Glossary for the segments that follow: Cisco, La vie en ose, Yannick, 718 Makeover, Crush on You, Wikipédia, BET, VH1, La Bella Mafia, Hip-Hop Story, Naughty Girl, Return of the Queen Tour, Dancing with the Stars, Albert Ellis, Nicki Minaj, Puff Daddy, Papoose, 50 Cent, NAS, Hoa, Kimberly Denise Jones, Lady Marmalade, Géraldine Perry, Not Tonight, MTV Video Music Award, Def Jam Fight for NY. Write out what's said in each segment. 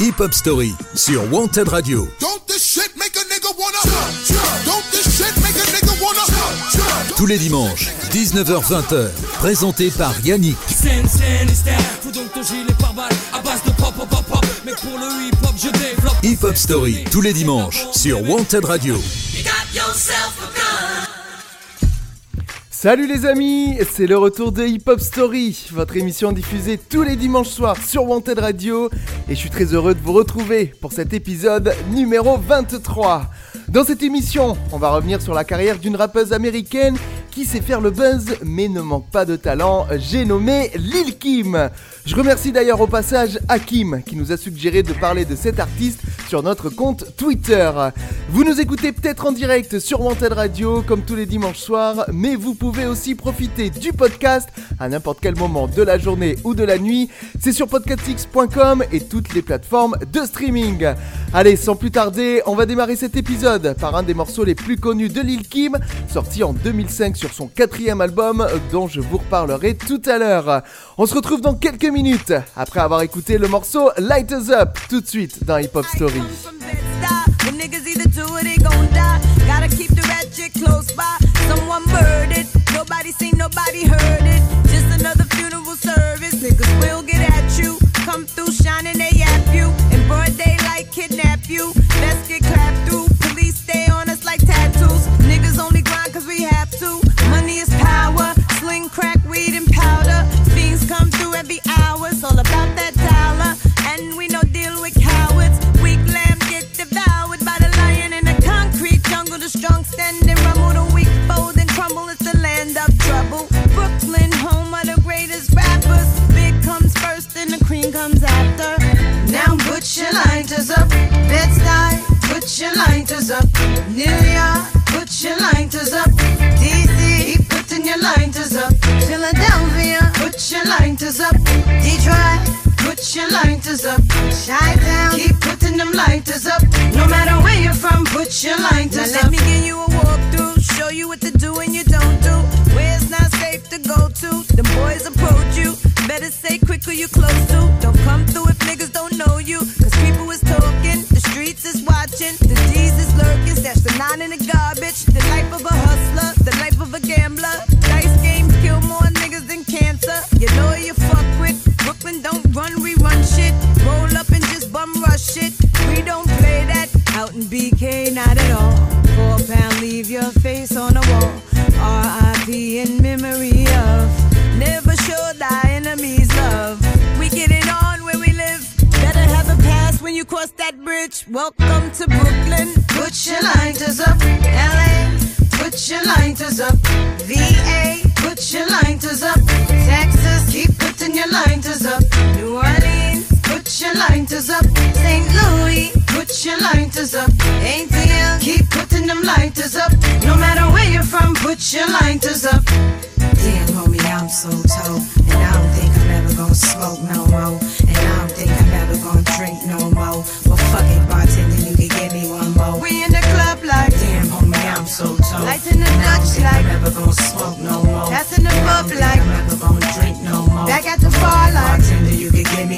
Hip Hop Story sur Wanted Radio. Tous les dimanches, 19h-20h, présenté par Yannick. Hip Hop Story, tous les dimanches, sur Wanted Radio. Salut les amis, c'est le retour de Hip Hop Story, votre émission diffusée tous les dimanches soirs sur Wanted Radio. Et je suis très heureux de vous retrouver pour cet épisode numéro 23. Dans cette émission, on va revenir sur la carrière d'une rappeuse américaine qui sait faire le buzz mais ne manque pas de talent, j'ai nommé Lil Kim. Je remercie d'ailleurs au passage Hakim qui nous a suggéré de parler de cet artiste sur notre compte Twitter. Vous nous écoutez peut-être en direct sur Wanted Radio comme tous les dimanches soirs, mais vous pouvez aussi profiter du podcast à n'importe quel moment de la journée ou de la nuit. C'est sur podcastx.com et toutes les plateformes de streaming. Allez, sans plus tarder, on va démarrer cet épisode par un des morceaux les plus connus de Lil Kim, sorti en 2005 sur son 4e album dont je vous reparlerai tout à l'heure. On se retrouve dans quelques minutes après avoir écouté le morceau Lighters Up tout de suite dans Hip Hop Story. And I don't think I'm ever gonna drink no more. Well, fuck it, bartender, you can get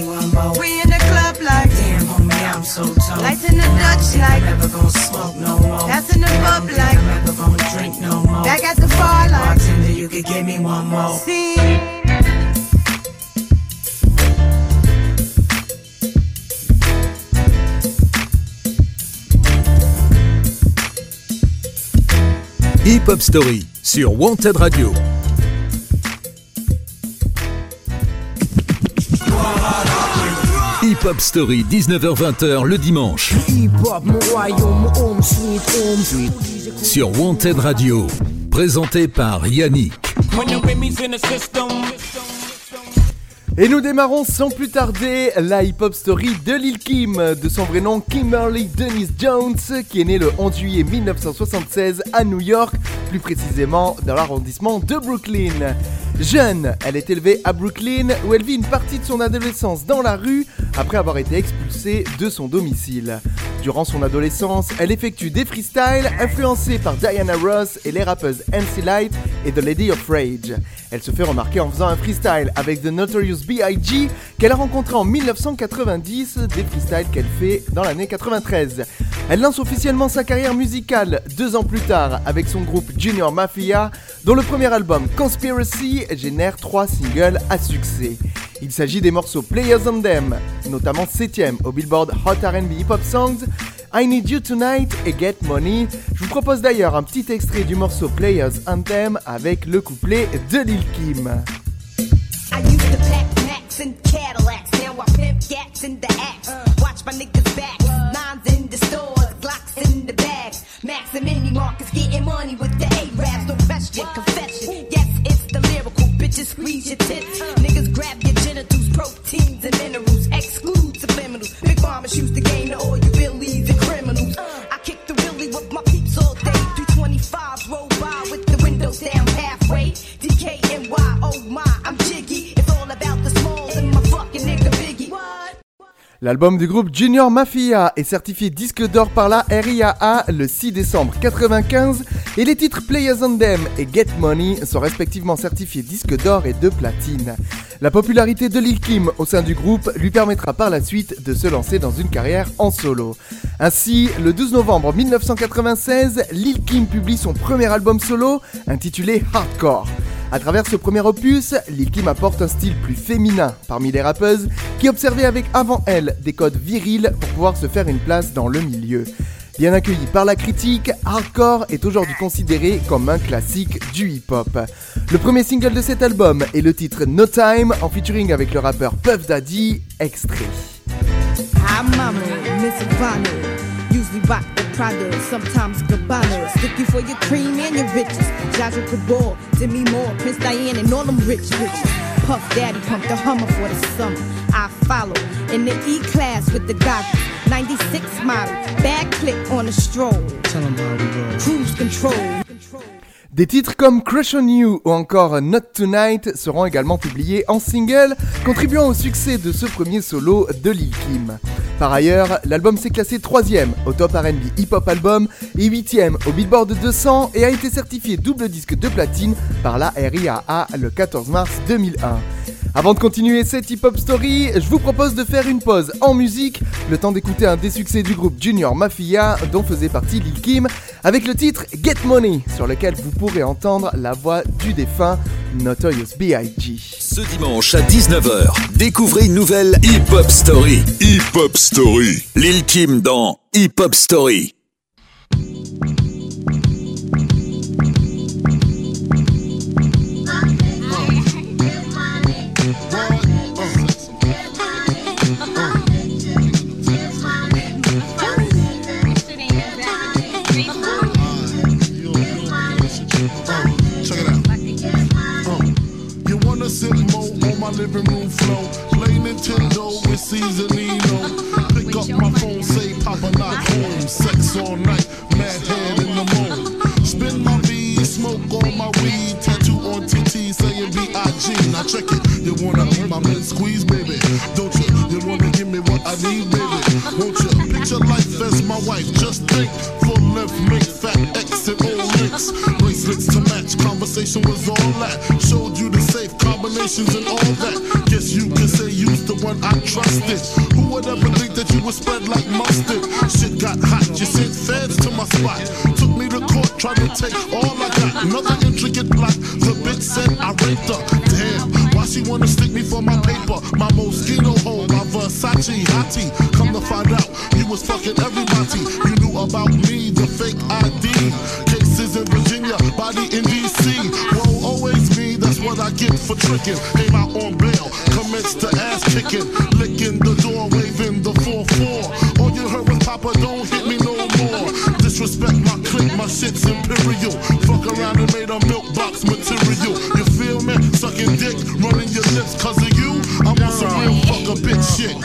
me one more. Hip Hop Story sur Wanted Radio. Hip Hop Story, 19h-20h le dimanche. Sur Wanted Radio, présenté par Yannick. Et nous démarrons sans plus tarder la hip-hop story de Lil Kim, de son vrai nom Kimberly Denise Jones, qui est née le 11 juillet 1976 à New York, plus précisément dans l'arrondissement de Brooklyn. Jeune, elle est élevée à Brooklyn où elle vit une partie de son adolescence dans la rue après avoir été expulsée de son domicile. Durant son adolescence, elle effectue des freestyles influencés par Diana Ross et les rappeuses MC Lyte et The Lady of Rage. Elle se fait remarquer en faisant un freestyle avec The Notorious B.I.G. qu'elle a rencontré en 1990, des freestyles qu'elle fait dans l'année 93. Elle lance officiellement sa carrière musicale 2 ans plus tard avec son groupe Junior Mafia, dont le premier album Conspiracy génère 3 singles à succès. Il s'agit des morceaux Players Anthem, notamment 7e au Billboard Hot R&B Hip Hop Songs, I Need You Tonight et Get Money. Je vous propose d'ailleurs un petit extrait du morceau Players Anthem avec le couplet de Lil Kim. I used to pack Macs and Cadillacs, now I pimp gats in the axe. Watch my niggas back, nines in the stores, Glocks in the bags. Max and Mini Marcus getting money with the A-Raps, no question, confession. Yes, it's the lyrical, bitches squeeze your tits. Niggas grab your genitals, proteins and minerals, exclude subliminals. Big Mama shoes to gain the oil, you Billies and criminals. I kick the willy with my peeps all day. 325s roll by with the windows down halfway. DKNY, oh my, I'm jiggy. It's all about the smalls and my fucking nigga Biggie. L'album du groupe Junior Mafia est certifié disque d'or par la RIAA le 6 décembre 1995 et les titres Players Anthem et Get Money sont respectivement certifiés disque d'or et de platine. La popularité de Lil Kim au sein du groupe lui permettra par la suite de se lancer dans une carrière en solo. Ainsi, le 12 novembre 1996, Lil Kim publie son premier album solo intitulé Hardcore. À travers ce premier opus, Lil Kim apporte un style plus féminin parmi les rappeuses qui observaient avec avant elle des codes virils pour pouvoir se faire une place dans le milieu. Bien accueilli par la critique, Hardcore est aujourd'hui considéré comme un classique du hip-hop. Le premier single de cet album est le titre No Time en featuring avec le rappeur Puff Daddy, extrait. Hi mama, Miss Bonner. Usually rock the Prada, sometimes Gabbana. Sticky for your cream and your riches. Jaja Kabor, Demi Moore, Prince Diane and all them rich bitches. Puff Daddy pumped the Hummer for the summer. I follow in the E-class with the goggles. 96 model, bad clip on a stroll. Tell them how we roll. Cruise control. Des titres comme Crush on You ou encore Not Tonight seront également publiés en single, contribuant au succès de ce premier solo de Lil Kim. Par ailleurs, l'album s'est classé 3e au Top R&B Hip Hop Album et 8e au Billboard 200 et a été certifié double disque de platine par la RIAA le 14 mars 2001. Avant de continuer cette hip-hop story, je vous propose de faire une pause en musique, le temps d'écouter un des succès du groupe Junior Mafia dont faisait partie Lil Kim avec le titre Get Money, sur lequel vous pourrez entendre la voix du défunt Notorious B.I.G. Ce dimanche à 19h, découvrez une nouvelle hip-hop story. Hip-hop story. Lil Kim dans Hip-hop Story. Living room flow, play Nintendo with seasonino. Pick up my phone, say Papa not home. Sex all night, mad head in the moon. Spin my V, smoke all my weed. Tattoo on TT, saying B.I.G. Now check it, you wanna be my man squeeze, baby. Don't you, you wanna give me what I need, baby. Won't you, picture life as my wife. Just think, full left, make fat X and old licks. Bracelets to match, conversation was all that. Showed you the safe combinations and all that. Guess you can say you's the one I trusted. Who would ever think that you would spread like mustard? Shit got hot, you sent feds to my spot. Took me to court, tried to take all I got. Another intricate plot, the bitch said I raped her. Damn, why she wanna stick me for my paper? My mosquito hole, my Versace hottie. Come to find out, you was fucking everybody. You knew about me, the fake ID. Cases in Virginia, I get for tricking. Came out on bail, commenced to ass kicking, licking the door, waving the 4-4. All you heard was Papa, don't hit me no more. Disrespect my clique, my shit's imperial. Fuck around and made a milk box material. You feel me? Sucking dick, running your lips, cause of you, I'm on some real fucker bitch shit.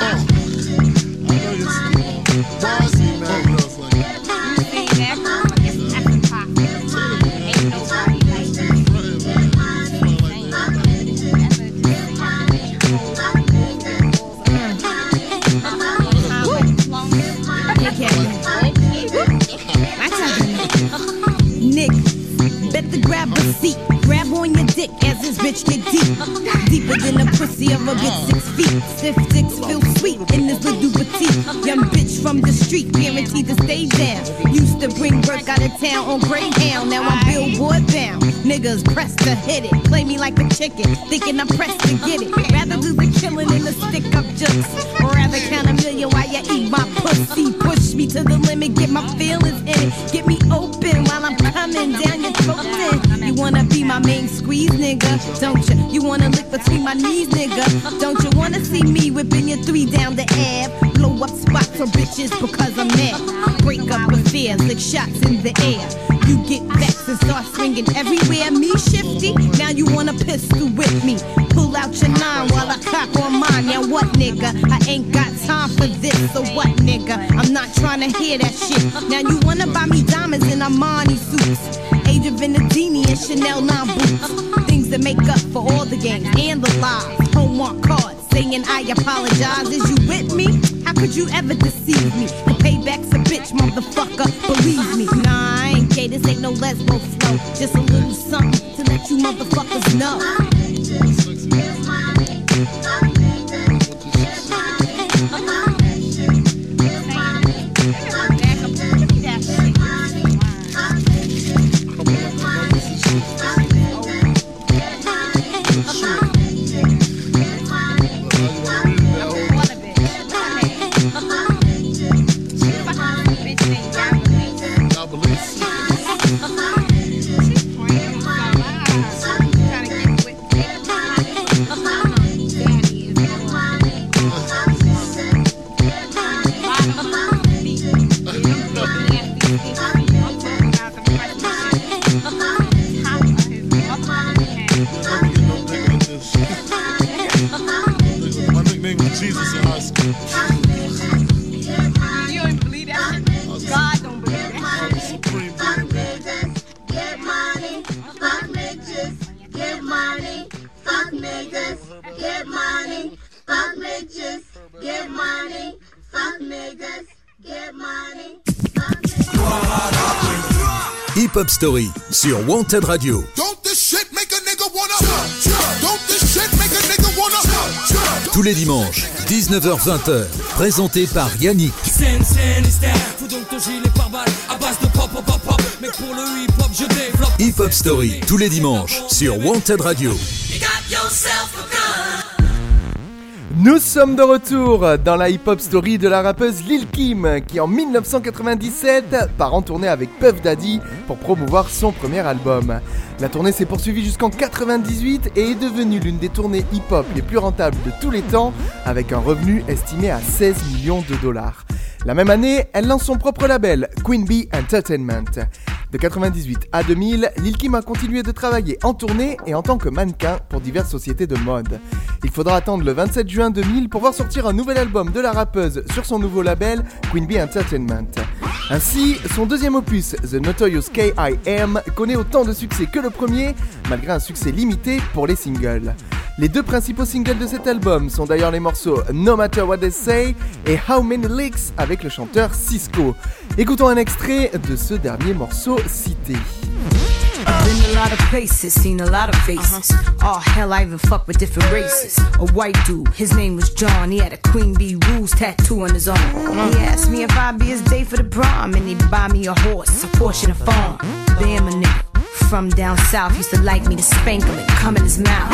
As this bitch get deep, deeper than the pussy of a good 6 feet. Stiff dicks feel sweet in this little petite. Young bitch from the street, guaranteed to stay down. Used to bring work out of town on Greyhound. Now I'm Billboard bound. Niggas press to hit it, play me like a chicken, thinking I'm pressed to get it. Rather do the killing than the stick up jokes, or rather count a million while you eat my pussy. Push me to the limit, get my feelings in it, get me open while I'm coming down your throat. You wanna be my main squeeze, nigga, don't you? You wanna lick between my knees, nigga, don't you? Wanna see me whipping your three down the ab, blow up spots for bitches because I'm mad, break up with fears, lick shots in the air. You get vexed and start swinging everywhere. Me shifty, now you wanna pistol with me. Pull out your 9 while I cock on mine. Now what, nigga? I ain't got time for this. So what, nigga? I'm not trying to hear that shit. Now you wanna buy me diamonds and Armani suits, Adrian Venadini and Chanel 9 boots. Things that make up for all the games and the lies. Homework cards saying I apologize. Is you with me? How could you ever deceive me? The payback's a bitch, motherfucker. Believe me, nah. This ain't no lesbo flow, just a little something to let you motherfuckers know. Hip-Hop Story sur Wanted Radio. Tous les dimanches, 19h-20h, présenté par Yannick. Hip-Hop Story, tous les dimanches sur Wanted Radio. Nous sommes de retour dans la hip-hop story de la rappeuse Lil Kim, qui en 1997 part en tournée avec Puff Daddy pour promouvoir son premier album. La tournée s'est poursuivie jusqu'en 98 et est devenue l'une des tournées hip-hop les plus rentables de tous les temps, avec un revenu estimé à 16 millions de dollars. La même année, elle lance son propre label, Queen Bee Entertainment. De 98 à 2000, Lil Kim a continué de travailler en tournée et en tant que mannequin pour diverses sociétés de mode. Il faudra attendre le 27 juin 2000 pour voir sortir un nouvel album de la rappeuse sur son nouveau label, Queen Bee Entertainment. Ainsi, son deuxième opus, The Notorious K.I.M., connaît autant de succès que le premier, malgré un succès limité pour les singles. Les deux principaux singles de cet album sont d'ailleurs les morceaux No Matter What They Say et How Many Licks avec le chanteur Cisco. Écoutons un extrait de ce dernier morceau cité. Been a lot of places, seen a lot of faces. Oh hell, I even fucked with different races. A white dude, his name was John. He had a Queen Bee Rules tattoo on his arm. He asked me if I'd be his day for the prom, and he'd buy me a horse, a portion of farm. Damn a nigga from down south used to like me to spank him and come in his mouth.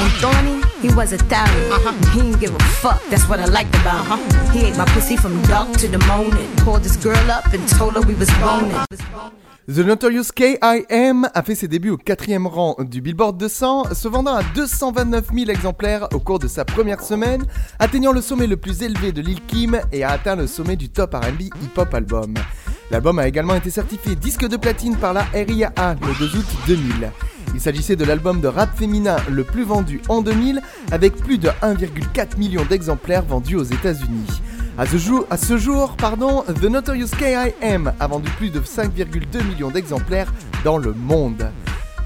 And Thorny, he was a thousand. He didn't give a fuck, that's what I liked about him. He ate my pussy from dark to the morning. Called this girl up and told her we was boning. The Notorious K.I.M. a fait ses débuts au 4e rang du Billboard 200, se vendant à 229 000 exemplaires au cours de sa première semaine, atteignant le sommet le plus élevé de Lil Kim et a atteint le sommet du top R&B hip-hop album. L'album a également été certifié disque de platine par la RIAA le 2 août 2000. Il s'agissait de l'album de rap féminin le plus vendu en 2000, avec plus de 1,4 million d'exemplaires vendus aux États-Unis. À ce jour, The Notorious K.I.M. a vendu plus de 5,2 millions d'exemplaires dans le monde.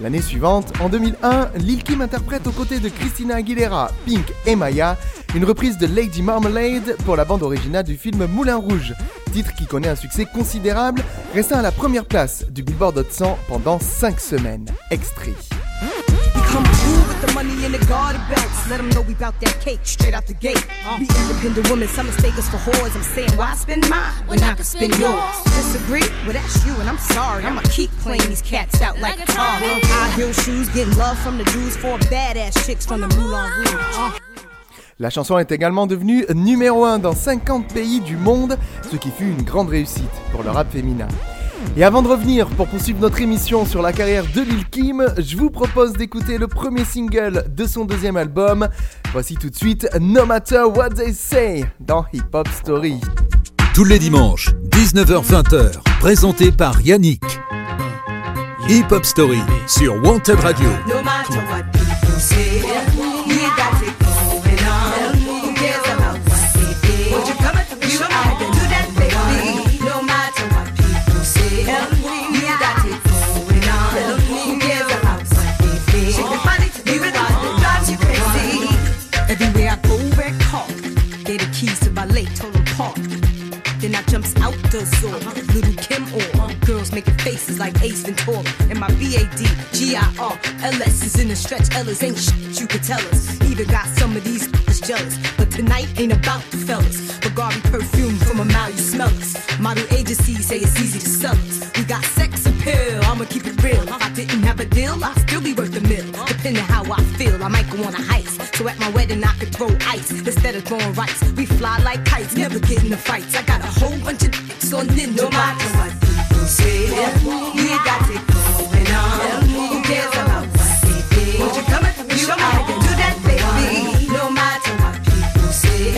L'année suivante, en 2001, Lil Kim interprète aux côtés de Christina Aguilera, Pink et Maya une reprise de Lady Marmalade pour la bande originale du film Moulin Rouge, titre qui connaît un succès considérable, restant à la première place du Billboard Hot 100 pendant 5 semaines. Extrait. Come through with the money in the garden belts. Let them know we bout that cake straight out the gate. Be independent women, some mistake us for whores. I'm saying, why spend mine when I can spend yours? Disagree? Well, that's you, and I'm sorry. I'ma keep playing these cats out like a car. High heel shoes, getting love from the Jews, four badass chicks from the Moulin Rouge. La chanson est également devenue numéro 1 dans 50 pays du monde, ce qui fut une grande réussite pour le rap féminin. Et avant de revenir pour poursuivre notre émission sur la carrière de Lil Kim, je vous propose d'écouter le premier single de son deuxième album. Voici tout de suite No Matter What They Say dans Hip Hop Story. Tous les dimanches, 19h-20h, présenté par Yannick. Hip Hop Story sur Wanted Radio. No matter what people say, you got it going on. Who cares about what they did? Would you come at the show? I can do that thing. Everywhere I go, red car. Gave the keys to my late total park. Then I jumps out the door. Little Kim or girls making faces like Ace Ventura. And my B.A.D., G.I.R., L.S. is in the stretch. Ellis ain't shit you could tell us. Even got some of these bitches jealous. But tonight ain't about the fellas. Bugatti perfume from a mile you smell us. Model agencies say it's easy to sell us. We got sex appeal, I'ma keep it real. If I didn't have a deal, I'd still be worth a mill. Depending how I feel, I might go on a heist. So at my wedding I could throw ice instead of throwing rice. We fly like kites, never get in the fights. I got a whole bunch of dicks on Nintendo. No matter what people say, we got it going on. Who cares about what they think? Won't you come at me? Show me how to do that, baby. No matter what people say.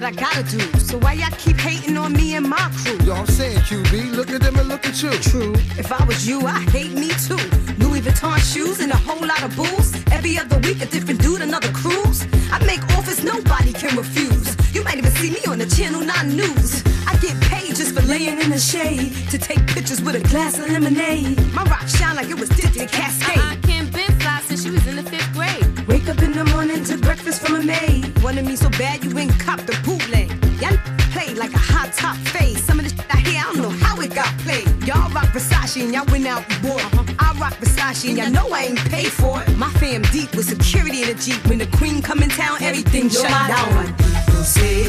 I gotta do, so why y'all keep hating on me and my crew? Yo, I'm saying QB, look at them and look at you. True, if I was you, I'd hate me too. Louis Vuitton shoes and a whole lot of booze. Every other week a different dude, another cruise. I make offers nobody can refuse. You might even see me on the Channel 9 News. I get paid just for laying in the shade, to take pictures with a glass of lemonade. My rock shine like it was dipped in Cascade. I can't been fly since she was in the 5th grade. Wake up in the morning to breakfast from a maid. Wanted me so bad you ain't cop the bootleg. Y'all play like a hot top fade. Some of this shit I hear, I don't know how it got played. Y'all rock Versace and y'all went out and bought. I rock Versace and y'all know I ain't paid for it. My fam deep with security in a Jeep. When the queen come in town, everything shut down. No matter what people say,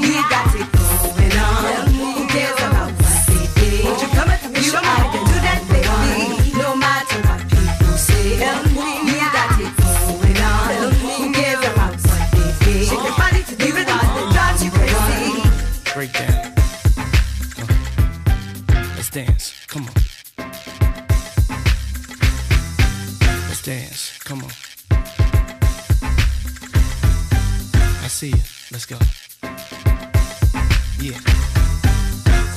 we got it going on. Who cares about what they did? Won't you come and tell me show I can do that, baby? No matter what people say, we got it going on. Who cares about what they did? Shake your body to the rhythm that drives you crazy. Break down. Let's dance. Come on. Let's dance. Come on. I see you. Let's go. Yeah,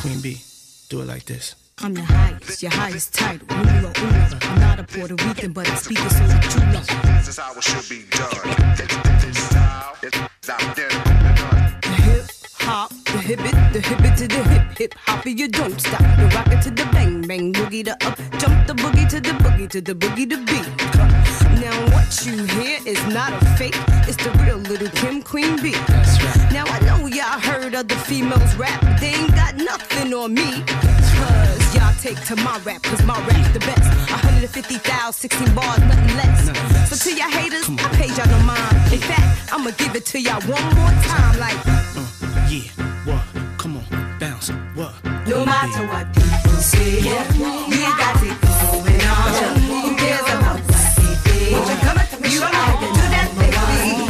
Queen B, do it like this. I'm the highest, your highest title, Uno Uno. I'm not a Puerto Rican, but I speak it so that you know. This is how it should be done. This style is identical. The hip hop, the hibbit to the hip hip hoppy. You don't stop. The rocket to the bang bang boogie, the up jump the boogie to the boogie to the boogie to beat. Now what you hear is not a fake. It's the real Little Kim, Queen B. That's right. Now I know y'all heard other females rap, but they ain't got nothing on me. Cause y'all take to my rap, cause my rap's the best. 150,000, 16 bars, nothing less. So to y'all haters, I paid y'all no mind. In fact, I'ma give it to y'all one more time. Like yeah, what? Come on, bounce, what? No matter what people say, we got it going on. Who cares about what? Won't you come at me? Show me how to do that, baby.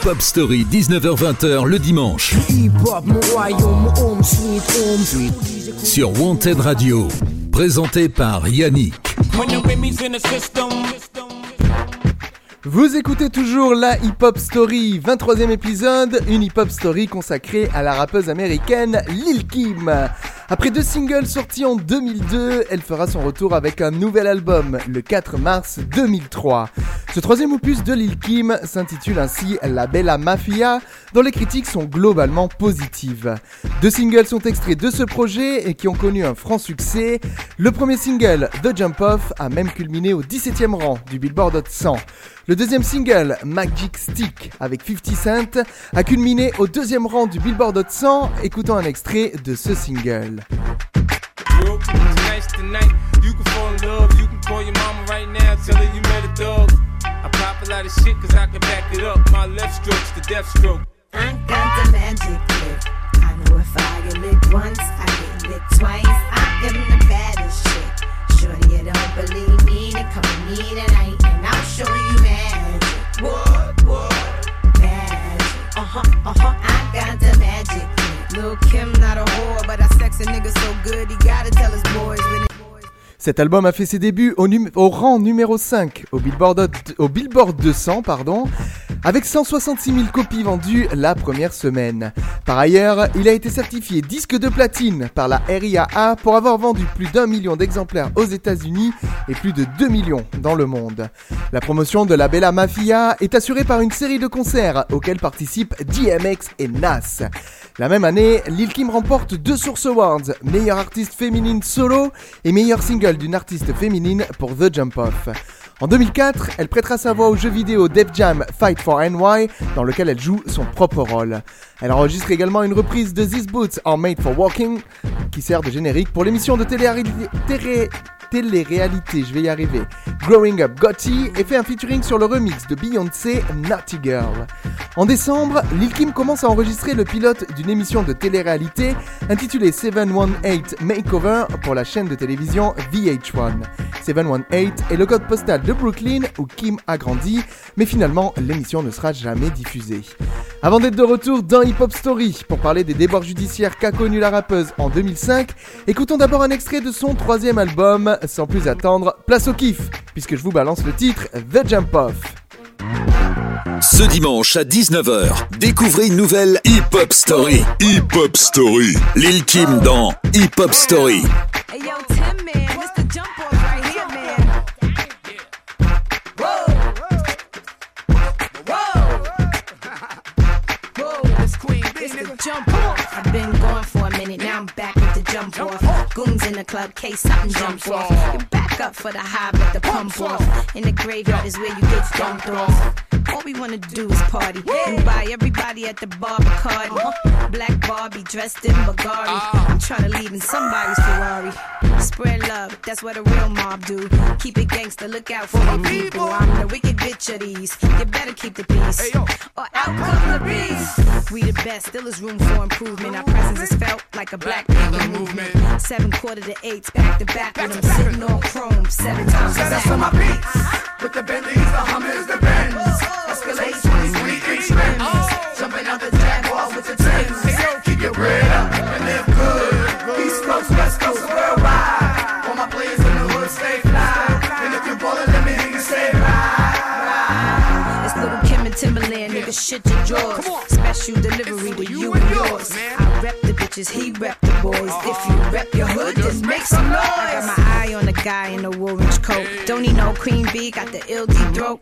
Hip Hop Story, 19h-20h le dimanche. Sur Wanted Radio, présenté par Yannick. Vous écoutez toujours la Hip Hop Story, 23e épisode, une Hip Hop Story consacrée à la rappeuse américaine Lil Kim. Après 2 singles sortis en 2002, elle fera son retour avec un nouvel album, le 4 mars 2003. Ce 3e opus de Lil Kim s'intitule ainsi La Bella Mafia, dont les critiques sont globalement positives. 2 singles sont extraits de ce projet et qui ont connu un franc succès. Le premier single, The Jump Off, a même culminé au 17e rang du Billboard Hot 100. Le deuxième single, Magic Stick, avec 50 Cent, a culminé au 2e rang du Billboard Hot 100, écoutons un extrait de ce single. Yo, tonight's the night, you can fall in love, you can call your mama right now, tell her you met a dog. I pop a lot of shit cause I can back it up, my left stroke's the death stroke. I got the magic lick, I know if I get licked once, I get licked twice, I am the baddest chick, sure you don't believe me, then come with me tonight, and I'll show you magic. What, magic, I got the magic. Cet album a fait ses débuts au rang numéro 5 au Billboard 200, avec 166 000 copies vendues la première semaine. Par ailleurs, il a été certifié disque de platine par la RIAA pour avoir vendu plus d'1 million d'exemplaires aux États-Unis et plus de 2 millions dans le monde. La promotion de La Bella Mafia est assurée par une série de concerts auxquels participent DMX et Nas. La même année, Lil Kim remporte 2 Source Awards, meilleure artiste féminine solo et meilleur single d'une artiste féminine pour The Jump Off. En 2004, elle prêtera sa voix au jeu vidéo Def Jam Fight for NY, dans lequel elle joue son propre rôle. Elle enregistre également une reprise de These Boots Are Made for Walking, qui sert de générique pour l'émission de télé-réalité, Growing Up Gotti, et fait un featuring sur le remix de Beyoncé Naughty Girl. En décembre, Lil Kim commence à enregistrer le pilote d'une émission de télé-réalité intitulée 718 Makeover pour la chaîne de télévision VH1. 718 est le code postal de Brooklyn où Kim a grandi, mais finalement l'émission ne sera jamais diffusée. Avant d'être de retour dans Hip Hop Story pour parler des déboires judiciaires qu'a connu la rappeuse en 2005, écoutons d'abord un extrait de son 3e album. Sans plus attendre, place au kiff, puisque je vous balance le titre The Jump Off. Ce dimanche à 19h, découvrez une nouvelle Hip Hop Story. Hip Hop Story. Lil Kim dans Hip Hop Story. Goons in the club, case something jumps off. You back up for the high, but the pump off. In the graveyard is where you get dumped off. All we wanna do is party and buy everybody at the bar Bacardi. Black Barbie dressed in Bugatti. I'm tryna leave in somebody's Ferrari. Spread love, that's what a real mob do. Keep it gangsta, look out for the people. I'm the wicked bitch of these. You better keep the peace, or out come the beast. We the best, still is room for improvement. Our presence is felt like a Black Panther movement. 7 quarter to 8, back to back, and I'm sitting on chrome 7 times. Set us on my beats with the Bentleys, the Hummers, the Benz. Escalate 23 inch rims, jumping out the Jaguar with the Tims. Hey, yo, keep your bread up and live good. East Coast, West Coast, worldwide. All my players in the hood stay fly. And if you ballin', let me hear you say ride. It's Little Kim and Timberland, nigga, shit your drawers. Special delivery to you and yours. I rep the bitches, he rep the boys. If you rep your hood, just make some noise. I got my eye on the guy in the orange coat. Don't need no cream B, got the ill D throat.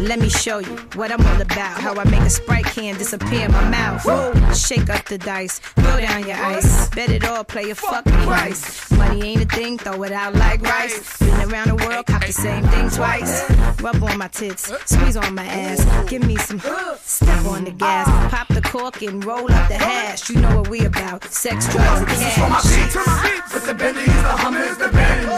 Let me show you what I'm all about. How I make a Sprite can disappear in my mouth. Shake up the dice, throw down your ice. Bet it all, play a fucking price. Money ain't a thing, throw it out like rice. Been around the world, cop the same thing twice. Rub on my tits, squeeze on my ass. Give me some, step on the gas. Pop the cork and roll up the hash. You know what we about, sex, drugs, and cash. With the Bentleys, the Hummers, the Benz.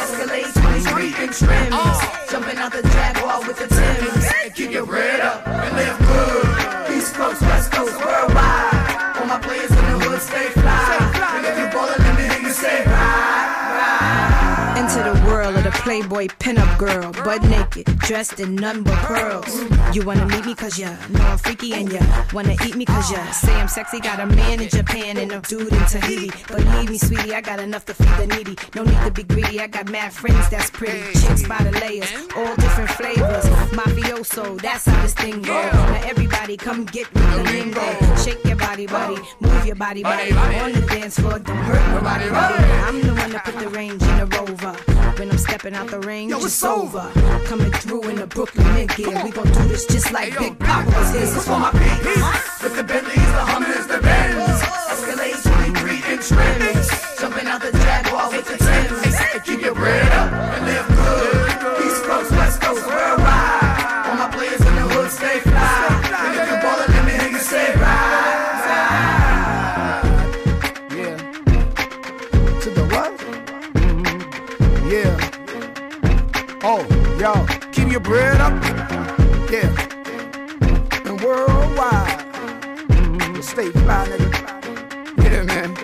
Escalade 23 inch rims. Jumping out the Jaguar with the Tims. And keep your bread up and live good. East Coast, West Coast, worldwide. All my players in the hood stay fly. And if you ballin', let me hear you say ride, ride. Into the world of the playboy. boy pinup girl, butt naked, dressed in nothing but pearls. You wanna meet me cause you know I'm freaky, and you wanna eat me cause you say I'm sexy. Got a man in Japan and a dude in Tahiti. Believe me, sweetie, I got enough to feed the needy. No need to be greedy, I got mad friends that's pretty. Chicks by the layers, all different flavors. Mafioso, that's how this thing goes. Now everybody come get with the lingo. Shake your body, body, move your body, body. On the dance floor, don't hurt nobody. I'm the one that put the range in the Rover. When I'm stepping out the range, it's over. Coming through in the Brooklyn mid-gear. We gon' do this just like Big Papa was here. This is for my peeps. With the Bentleys, the Hummers, the Benz. Escalades, 23-inch rims. Jumping out the Jaguar with the Tims. And keep your bread up and live good. East Coast, West Coast, worldwide. All my players in the hood stay fly. And if you ballin', let me hear you say ride. Oh, y'all, keep your bread up, yeah, and worldwide, mm-hmm. Stay fly, nigga, yeah, man,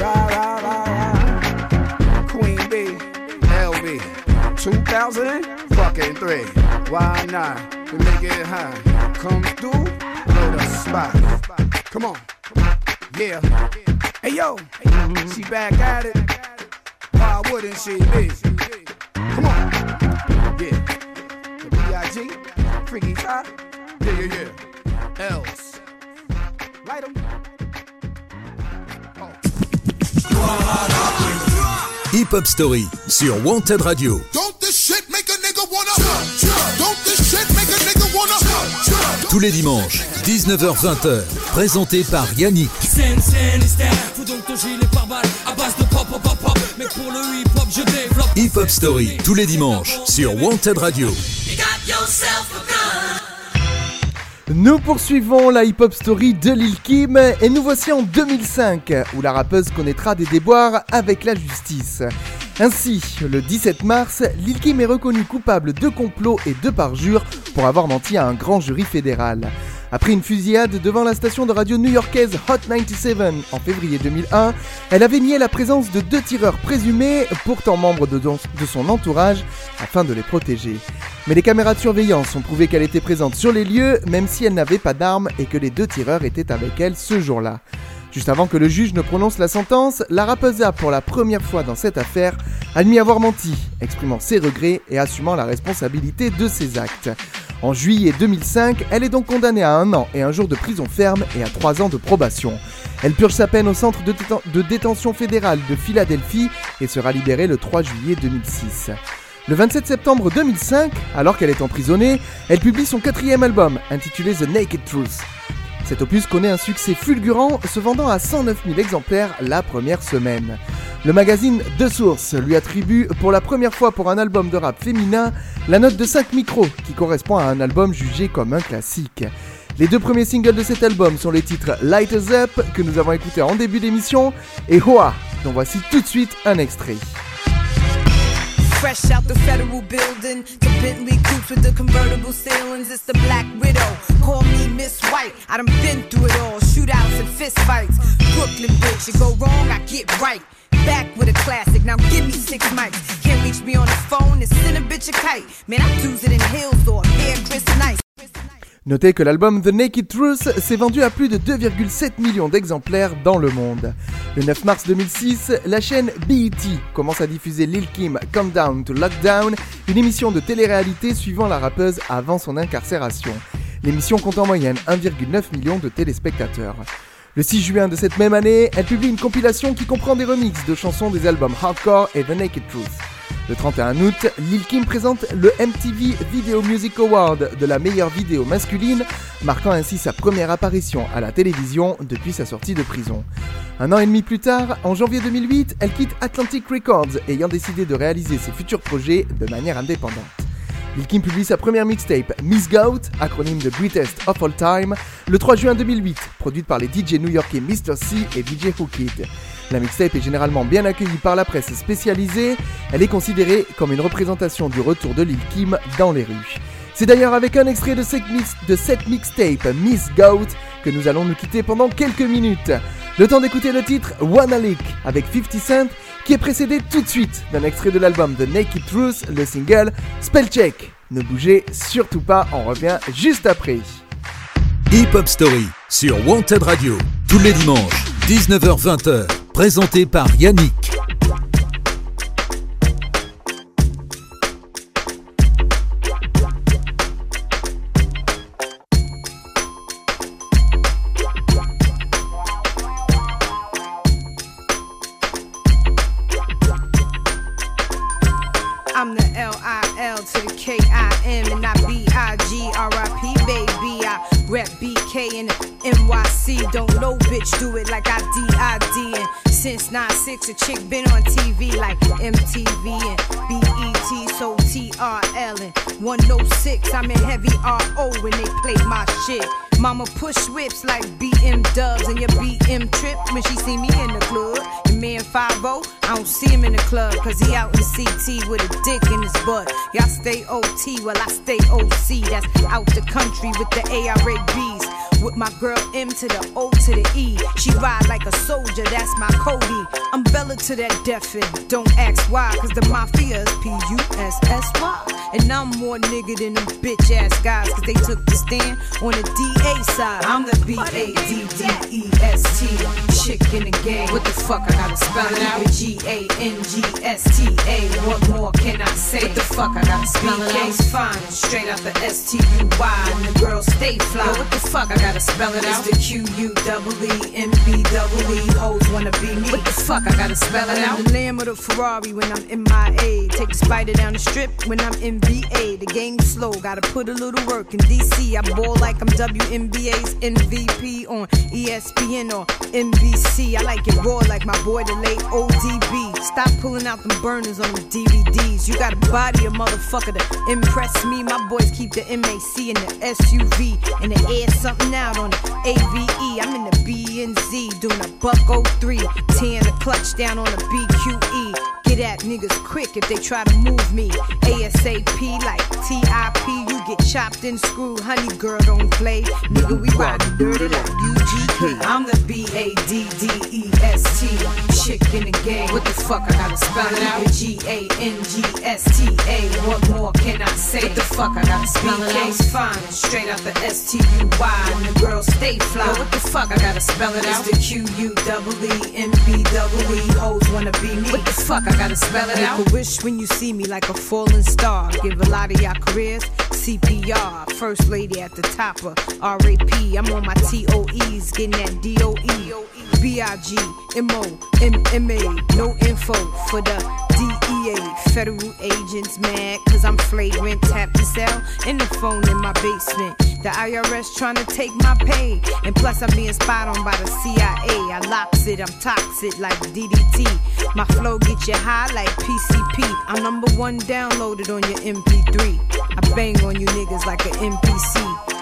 ride, Queen B, LB, 2003, why not, we make it high, come through, know the spot, come on, yeah, hey, yo, mm-hmm. She back at it, why wouldn't she be, come on. G, freaky fly, yeah, else, light 'em. Oh. Hip Hop Story sur Wanted Radio. Don't this shit make a nigga wanna. Don't this shit make a nigga wanna. Tous les dimanches, 19h-20h, présenté par Yannick. Hip Hop Story tous les dimanches sur Wanted Radio. Nous poursuivons la hip-hop story de Lil Kim et nous voici en 2005 où la rappeuse connaîtra des déboires avec la justice. Ainsi, le 17 mars, Lil Kim est reconnue coupable de complot et de parjure pour avoir menti à un grand jury fédéral. Après une fusillade devant la station de radio new-yorkaise Hot 97 en février 2001, elle avait nié la présence de deux tireurs présumés, pourtant membres de son entourage, afin de les protéger. Mais les caméras de surveillance ont prouvé qu'elle était présente sur les lieux, même si elle n'avait pas d'armes et que les deux tireurs étaient avec elle ce jour-là. Juste avant que le juge ne prononce la sentence, la rappeuse a, pour la première fois dans cette affaire, admis avoir menti, exprimant ses regrets et assumant la responsabilité de ses actes. En juillet 2005, elle est donc condamnée à 1 an et 1 jour de prison ferme et à 3 ans de probation. Elle purge sa peine au centre de détention fédérale de Philadelphie et sera libérée le 3 juillet 2006. Le 27 septembre 2005, alors qu'elle est emprisonnée, elle publie son 4e album, intitulé The Naked Truth. Cet opus connaît un succès fulgurant, se vendant à 109 000 exemplaires la première semaine. Le magazine The Source lui attribue, pour la première fois pour un album de rap féminin, la note de 5 micros, qui correspond à un album jugé comme un classique. Les deux premiers singles de cet album sont les titres Lighters Up, que nous avons écouté en début d'émission, et Hoa, dont voici tout de suite un extrait. Fresh out the federal building, the Bentley coupe with the convertible ceilings. It's the Black Widow, call me Miss White. I done been through it all, shootouts and fist fights. Brooklyn bitch, you go wrong, I get right. Back with a classic, now give me 6 mics. Can't reach me on the phone and send a bitch a kite. Man, I do it in heels or hair Chris Nice. Notez que l'album The Naked Truth s'est vendu à plus de 2,7 millions d'exemplaires dans le monde. Le 9 mars 2006, la chaîne BET commence à diffuser Lil Kim Come Down to Lockdown, une émission de télé-réalité suivant la rappeuse avant son incarcération. L'émission compte en moyenne 1,9 million de téléspectateurs. Le 6 juin de cette même année, elle publie une compilation qui comprend des remixes de chansons des albums Hardcore et The Naked Truth. Le 31 août, Lil Kim présente le MTV Video Music Award de la meilleure vidéo masculine, marquant ainsi sa première apparition à la télévision depuis sa sortie de prison. 1 an et demi plus tard, en janvier 2008, elle quitte Atlantic Records, ayant décidé de réaliser ses futurs projets de manière indépendante. Lil Kim publie sa première mixtape, Miss G.O.A.T., acronyme de Greatest of All Time, le 3 juin 2008, produite par les DJ new-yorkais Mr. C et DJ Hookid. La mixtape est généralement bien accueillie par la presse spécialisée, elle est considérée comme une représentation du retour de Lil Kim dans les rues. C'est d'ailleurs avec un extrait de cette mixtape, Miss G.O.A.T., que nous allons nous quitter pendant quelques minutes. Le temps d'écouter le titre Wanna Lick avec 50 Cent, qui est précédé tout de suite d'un extrait de l'album The Naked Truth, le single Spellcheck. Ne bougez surtout pas, on revient juste après. Hip Hop Story sur Wanted Radio, tous les dimanches, 19h-20h, présenté par Yannick. K.I.M. and not B.I.G. R.I.P. baby, I rep B.K. and NYC. Don't know, bitch, do it like I D.I.D. And since 9-6, a chick been on TV like MTV and BET, so TRL and 106. I'm in heavy R.O. when they play my shit. Mama push whips like BM dubs and your BM trip when she see me in the club. And me and 5-0, I don't see him in the club, cause he out in CT with a dick in his butt. Y'all stay OT, well I stay OC, that's out the country with the ARABs. With my girl M to the O to the E, she ride like a soldier, that's my Cody. I'm Bella to that deafin', don't ask why, cause the Mafia is P-U-S-S-Y. And I'm more nigga than them bitch ass guys, cause they took the stand on the DA side. I'm the B-A-D-D-E-S-T, chick in the game, what the fuck I gotta spell it out? G-A-N-G-S-T-A, what more can I say? What the fuck I gotta spell it out? B-K's fine, straight out the S-T-U-Y, and the girls stay fly, what the fuck I gotta spell it out? It's the Q-U-E-E-M-B-E-E, hoes wanna be me, what the fuck I gotta spell it out? I'm the lamb of the Ferrari when I'm in my A, take the spider down the strip when I'm in VA, the game's slow, gotta put a little work in DC, I ball like I'm WNBA's MVP on ESPN or NBC, I like it raw like my boy the late ODB, stop pulling out them burners on the DVDs, you gotta body a motherfucker to impress me, my boys keep the MAC in the SUV, and they air something out on the AVE, I'm in the BNZ doing a buck 03, tearing the clutch down on the BQE. Get at niggas quick if they try to move me. ASAP like TIP, you get chopped and screwed. Honey girl, don't play. Nigga, we riding dirty like UGK. I'm the B-A-D-D-E-S-T, chick in the game. What the fuck I gotta spell it out? G-A-N-G-S-T-A, what more can I say? What the fuck I gotta spell it out? B-K's fine, straight out the S-T-U-Y, and the girls stay fly. What the fuck I gotta spell it out? It's the Q-U-E-E-M-B-E-E, hoes wanna be me. What the fuck I gotta spell it out? Make a wish when you see me like a falling star. Give a lot of y'all careers CPR. First lady at the top of RAP. I'm on my TOEs, getting that DOE. B.I.G., M.O., M.M.A. No info for the DEA. Federal agents mad, cause I'm flagrant. Tap the cell and the phone in my basement. The IRS trying to take my pay. And plus I'm being spied on by the CIA. I lops it, I'm toxic like DDT. My flow get you high like PCP. I'm number one downloaded on your MP3. I bang on you niggas like an NPC.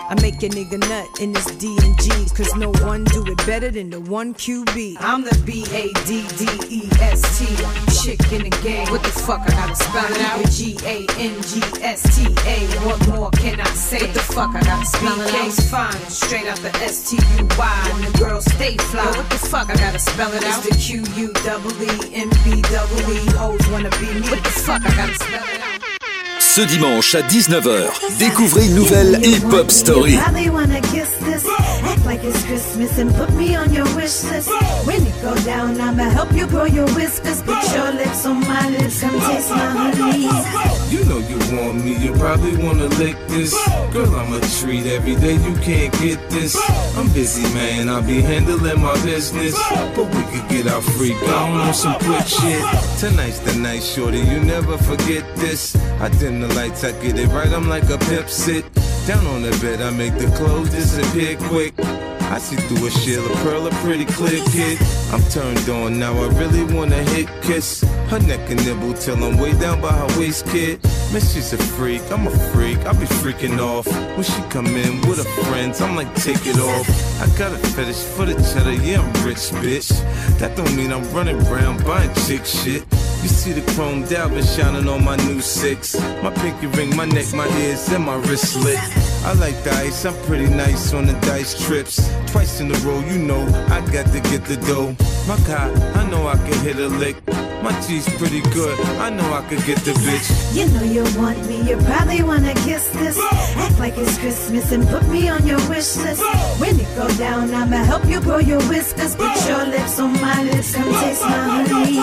I make a nigga nut in this D&G, cause no one do it better than the one QB. I'm the B-A-D-D-E-S-T, chick in the game. What the fuck I gotta spell it out? G-A-N-G-S-T-A, what more can I say? What the fuck I gotta spell it out? B-K's fine, straight out the S-T-U-Y, and the girls stay fly. What the fuck I gotta spell it out? It's the Q-U-E-E-M-B-E-E, hoes wanna be me. What the fuck I gotta spell it out? Ce dimanche à 19h, découvrez une nouvelle Hip Hop Story. The lights, I get it right, I'm like a pimp, sit down on the bed, I make the clothes disappear quick. I see through a shell, a pearl, a pretty clear kid. I'm turned on now, I really wanna hit kiss. Her neck and nibble till I'm way down by her waist, kid. Man, she's a freak, I'm a freak, I be freaking off. When she come in with her friends, I'm like, take it off. I got a fetish for the cheddar, yeah, I'm rich, bitch. That don't mean I'm running around buying chick shit. You see the chrome diamond shining on my new six. My pinky ring, my neck, my ears, and my wrist lit. I like the ice, I'm pretty nice on the dice trips. Twice in a row, you know, I got to get the dough. My God, I know I can hit a lick. My G's pretty good, I know I could get the bitch. You know you want me, you probably wanna kiss this. Act like it's Christmas and put me on your wish list. When it go down, I'ma help you grow your whiskers. Put your lips on my lips, come taste my honey.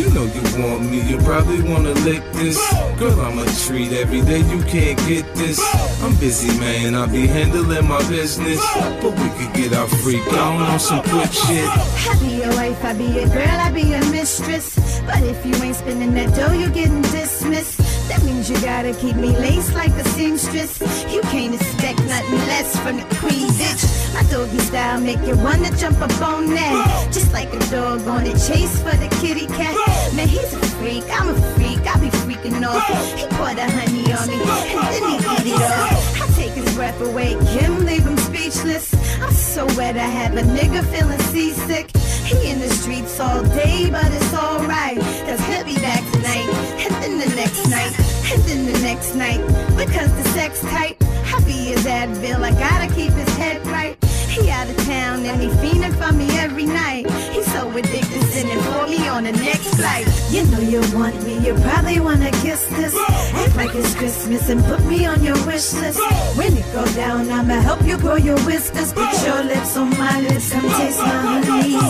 You know you want me, you probably wanna lick this. Girl, I'm a treat every day, you can't get this. I'm busy, man, I'll be handling my business. But we could get our freak on some quick shit. I be your wife, I be your girl, I be your mistress. But if you ain't spending that dough, you're getting dismissed. That means you gotta keep me laced like a seamstress. You can't expect nothing less from the queen, bitch. My doggy style make you wanna jump up on that. Just like a dog on a chase for the kitty cat. Man, he's a freak, I'm a freak, I be freaking off. He poured a honey on me, and then he eat it off. I take his breath away, Kim, leave him speechless. I'm so wet, I have a nigga feeling seasick. He in the streets all day, but it's alright. 'Cause he'll be back tonight, and then the next night, and then the next night. Because the sex type, I be his Advil, I gotta keep his head right. He out of town and he fiending for me every night. He's so addicted, sending for me on the next flight. You know you want me, you probably wanna kiss this. Act like it's Christmas and put me on your wish list. When it go down, I'ma help you grow your whiskers. Put your lips on my lips, come taste my honey.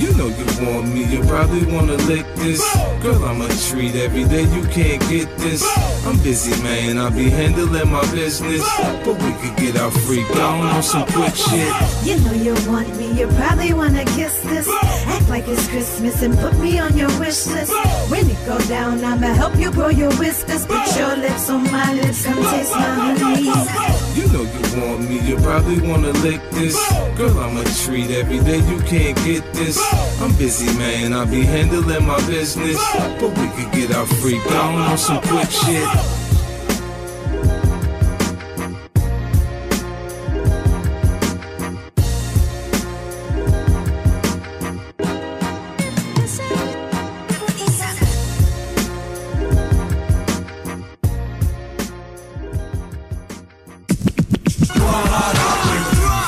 You know you want me, you probably wanna lick this. Girl, I'm a treat every day, you can't get this. I'm busy, man, I'll be handling my business. But we could get our freak on some quick shit. You know you want me, you probably wanna kiss this. Act like it's Christmas and put me on your wish list. When it go down, I'ma help you grow your whiskers. Put your lips on my lips, come taste my honey. You know you want me, you probably wanna lick this. Girl, I'm a treat every day, you can't get this. I'm busy, man, I'll be handling my business. But we could get our freak on some quick shit.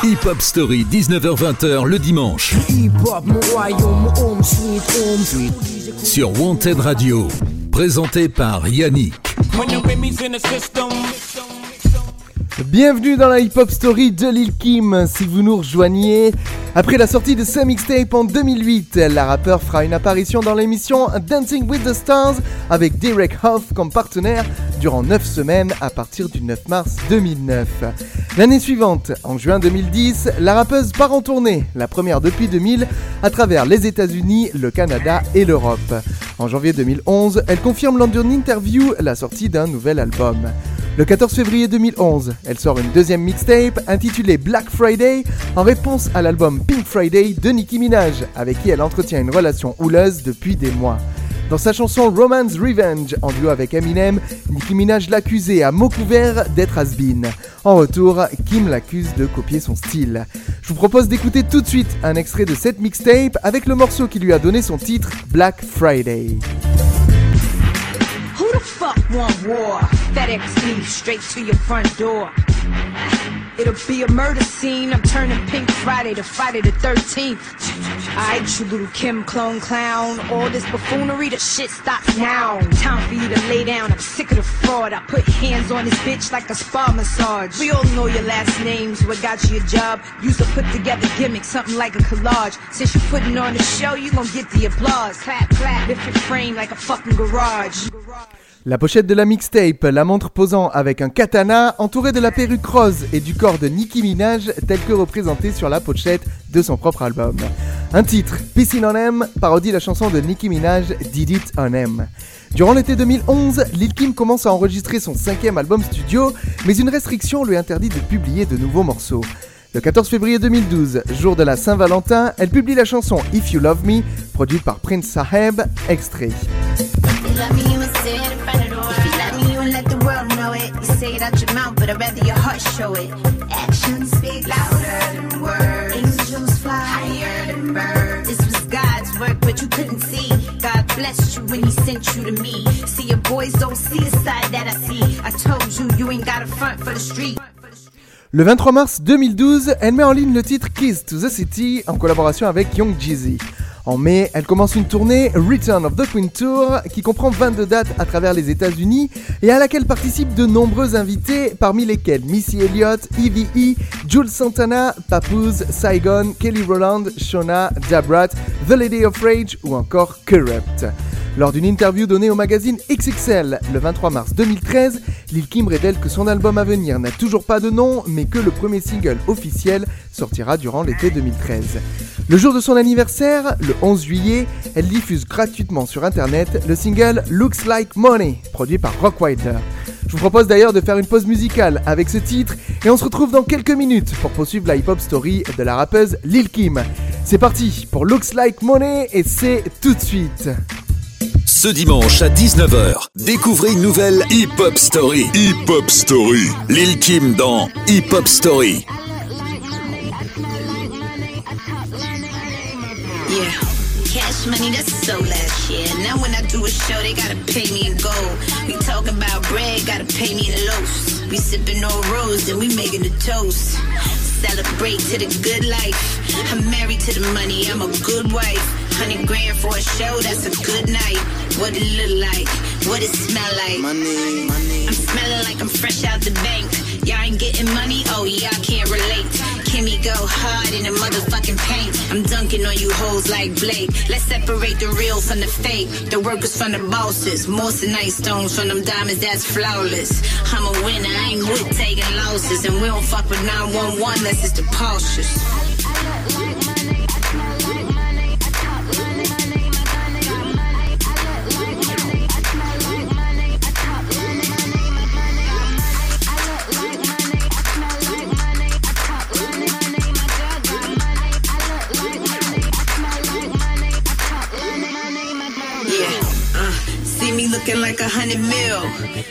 Hip-Hop Story, 19h-20h le dimanche. Sur Wanted Radio, présenté par Yannick. Bienvenue dans la Hip-Hop Story de Lil Kim, si vous nous rejoignez. Après la sortie de ce mixtape en 2008, la rappeure fera une apparition dans l'émission Dancing with the Stars avec Derek Hough comme partenaire durant 9 semaines à partir du 9 mars 2009. L'année suivante, en juin 2010, la rappeuse part en tournée, la première depuis 2000, à travers les États-Unis, le Canada et l'Europe. En janvier 2011, elle confirme lors d'une interview la sortie d'un nouvel album. Le 14 février 2011, elle sort une deuxième mixtape intitulée Black Friday en réponse à l'album Pink Friday de Nicki Minaj, avec qui elle entretient une relation houleuse depuis des mois. Dans sa chanson Romance Revenge, en duo avec Eminem, Nicki Minaj l'accusait à mots couverts d'être has-been. En retour, Kim l'accuse de copier son style. Je vous propose d'écouter tout de suite un extrait de cette mixtape avec le morceau qui lui a donné son titre, Black Friday. Who the fuck want war? FedEx leaves straight to your front door. It'll be a murder scene. I'm turning Pink Friday to Friday the 13th. Alright, you little Kim clone clown. All this buffoonery, the shit stops now. Time for you to lay down. I'm sick of the fraud. I put hands on this bitch like a spa massage. We all know your last names. What got you your job? Used to put together gimmicks, something like a collage. Since you're putting on the show, you gon' get the applause. Clap, clap, lift your frame like a fucking garage. La pochette de la mixtape, la montre posant avec un katana, entourée de la perruque rose et du corps de Nicki Minaj, tel que représenté sur la pochette de son propre album. Un titre, Pissin' on 'em, parodie la chanson de Nicki Minaj, Did It on 'em. Durant l'été 2011, Lil Kim commence à enregistrer son 5e album studio, mais une restriction lui interdit de publier de nouveaux morceaux. Le 14 février 2012, jour de la Saint-Valentin, elle publie la chanson If You Love Me, produite par Prince Saheb, extrait. Blessed you when he sent you to me. See your boys don't see the side that I see. I told you you ain't got a front for the street. Le 23 mars 2012, elle met en ligne le titre Keys to the City en collaboration avec Young Jeezy. En mai, elle commence une tournée Return of the Queen Tour qui comprend 22 dates à travers les États-Unis et à laquelle participent de nombreux invités, parmi lesquels Missy Elliott, Eve, Jules Santana, Papoose, Saigon, Kelly Rowland, Shona, Jabrat, The Lady of Rage ou encore Corrupt. Lors d'une interview donnée au magazine XXL le 23 mars 2013, Lil Kim révèle que son album à venir n'a toujours pas de nom, mais que le premier single officiel sortira durant l'été 2013. Le jour de son anniversaire, le 11 juillet, elle diffuse gratuitement sur internet le single Looks Like Money, produit par Rock Wilder. Je vous propose d'ailleurs de faire une pause musicale avec ce titre et on se retrouve dans quelques minutes pour poursuivre la hip-hop story de la rappeuse Lil Kim. C'est parti pour Looks Like Money et c'est tout de suite. Ce dimanche à 19h, découvrez une nouvelle Hip Hop Story. Hip Hop Story. Lil Kim dans Hip Hop Story. Yeah, cash money, that's so last year. Now when I do a show, they gotta pay me in gold. We talk about bread, gotta pay me in loaves. We sipping on rose, and we making the toast. Celebrate to the good life. I'm married to the money, I'm a good wife. 100 grand for a show, that's a good night. What it look like, what it smell like. Money, money. I'm smelling like I'm fresh out the bank. Y'all ain't getting money, oh y'all can't relate. Kimmy go hard in the motherfucking paint. I'm dunking on you hoes like Blake. Let's separate the real from the fake. The workers from the bosses. Morseonite stones from them diamonds, that's flawless. I'm a winner, I ain't with taking losses. And we don't fuck with 911 unless it's the Porsches. Looking like 100 mil,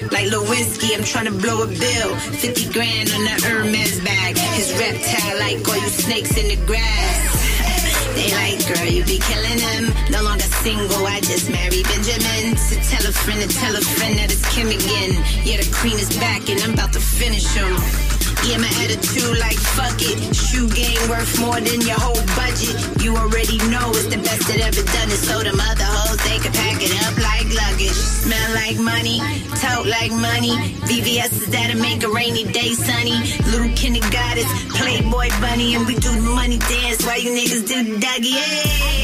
like Lewinsky, I'm trying to blow a bill. 50 grand on the Hermes bag, his reptile like all you snakes in the grass. They like, girl, you be killing him. No longer single, I just married Benjamin. So tell a friend that it's Kim again. Yeah, the queen is back and I'm about to finish him. Yeah, my attitude like fuck it. Shoe game worth more than your whole budget. You already know it's the best that ever done it. So them other hoes, they can pack it up like luggage. Smell like money, talk like money. VVS is that'll make a rainy day sunny. Little kindergarten, playboy bunny. And we do the money dance while you niggas do the Dougie. Hey.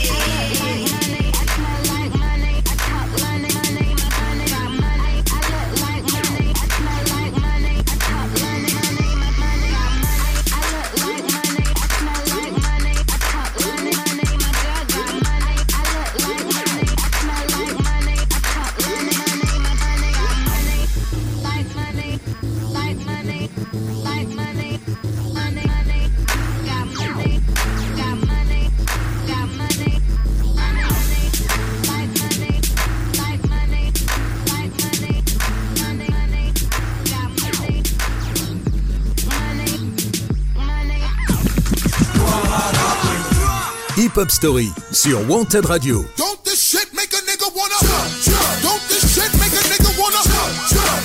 Hip-Hop Story sur Wanted Radio.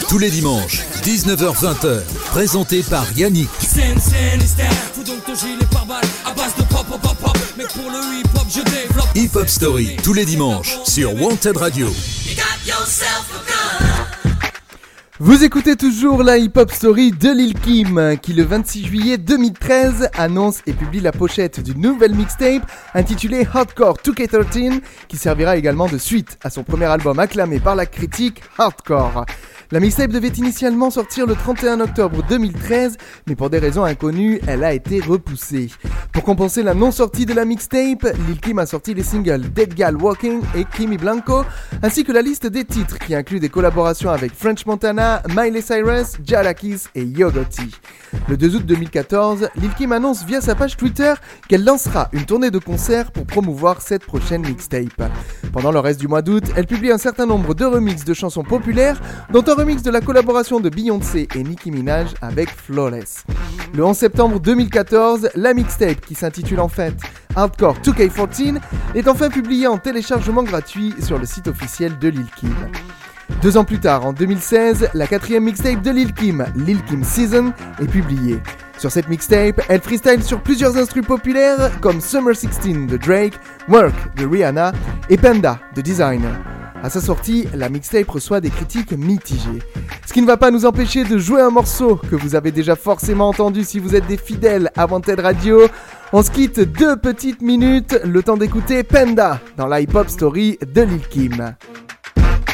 Tous les dimanches, 19h-20h, présenté par Yannick. Hip-Hop Story, tous les dimanches, sur Wanted Radio. Vous écoutez toujours la hip-hop story de Lil Kim, qui le 26 juillet 2013 annonce et publie la pochette d'une nouvelle mixtape intitulée Hardcore 2K13, qui servira également de suite à son premier album acclamé par la critique Hardcore. La mixtape devait initialement sortir le 31 octobre 2013, mais pour des raisons inconnues, elle a été repoussée. Pour compenser la non-sortie de la mixtape, Lil Kim a sorti les singles Dead Gal Walking et Kimi Blanco, ainsi que la liste des titres qui inclut des collaborations avec French Montana, Miley Cyrus, Jadakiss et Yogoti. Le 2 août 2014, Lil Kim annonce via sa page Twitter qu'elle lancera une tournée de concerts pour promouvoir cette prochaine mixtape. Pendant le reste du mois d'août, elle publie un certain nombre de remixes de chansons populaires, dont un remix de la collaboration de Beyoncé et Nicki Minaj avec Flawless. Le 11 septembre 2014, la mixtape, qui s'intitule en fait Hardcore 2K14, est enfin publiée en téléchargement gratuit sur le site officiel de Lil Kim. 2 ans plus tard, en 2016, la quatrième mixtape de Lil Kim, Lil Kim Season, est publiée. Sur cette mixtape, elle freestyle sur plusieurs instruments populaires comme Summer 16 de Drake, Work de Rihanna et Panda de Designer. À sa sortie, la mixtape reçoit des critiques mitigées. Ce qui ne va pas nous empêcher de jouer un morceau que vous avez déjà forcément entendu si vous êtes des fidèles à Wanted Radio. On se quitte 2 petites minutes, le temps d'écouter Panda dans la hip-hop story de Lil Kim.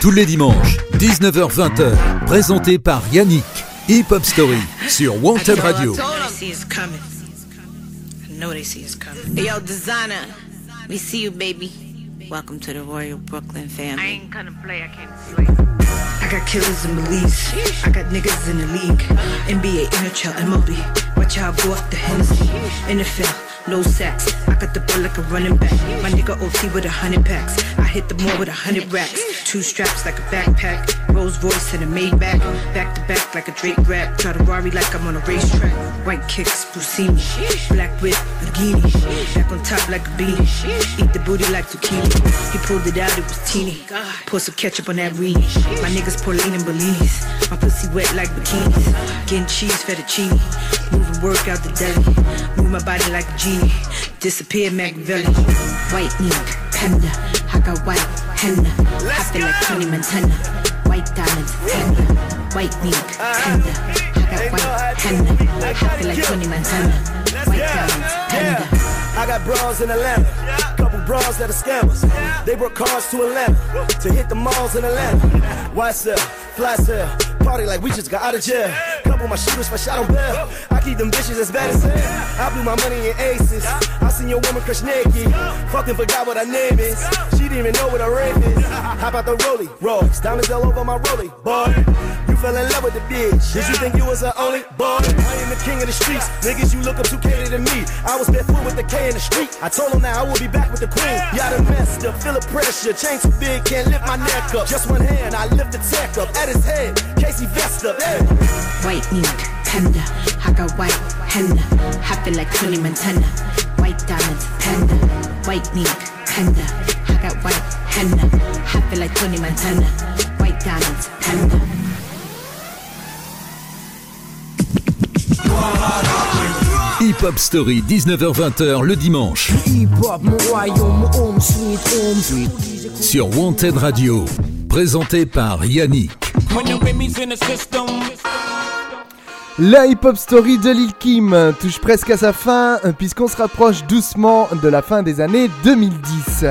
Tous les dimanches, 19h-20h, présenté par Yannick, Hip-Hop Story sur Wanted Radio. Yo, designer, we see you, baby. Welcome to the Royal Brooklyn family. I ain't gonna play, I can't play. I got killers in Belize. I got niggas in the league. NBA, NHL, MLB. Watch how I go up the Hennessy. NFL, no sacks. I got the ball like a running back. My nigga OT with 100 packs. I hit the mall with 100 racks. 2 straps like a backpack. Rolls Royce and a Maybach. Back to back like a Drake rap. Try to Rari like I'm on a racetrack. White kicks, Brucini. Black whip, Lamborghini. Back on top like a beanie. Eat the booty like zucchini. He pulled it out, it was teeny. Pour some ketchup on that weenie. My niggas Pauline and Belize. My pussy wet like bikinis. Getting cheese, fettuccine. Moving work out the deli. Move my body like a genie. Disappear Machiavelli. White Nina, Panda. I got white henna. I feel like Tony Montana. White diamonds, Panda. White Nina, Panda. I got white henna. I feel like Tony Montana. White diamonds, Panda. I got bras in Atlanta. Bras that are scammers, they brought cars to Atlanta to hit the malls in Atlanta. White cell, fly cell, party like we just got out of jail. Couple my shooters for shot on bail. I keep them bitches as bad as hell. I blew my money in aces. I seen your woman crush naked. Fucking forgot what her name is. She didn't even know what her rape is. Hop out the rollie, Royce, diamonds all over my rollie, boy. You fell in love with the bitch. Did you think you was her only boy? I am the king of the streets. Niggas, you look up too catered to me. I was barefoot with the K in the street. I told them that I would be back with the queen. Y'all done messed up, feel the pressure. Chain too big, can't lift my neck up. Just one hand, I lift the tech up. At his head, Casey Vesta. Hey. White Nina, Panda. I got white henna. I feel like Tony Montana. White diamonds, Panda. White Nina, Panda. I got white henna. I feel like Tony Montana. White diamonds, Panda. Hip-Hop Story, 19h-20h le dimanche. Sur Wanted Radio, présenté par Yannick. La Hip-Hop Story de Lil Kim touche presque à sa fin, puisqu'on se rapproche doucement de la fin des années 2010.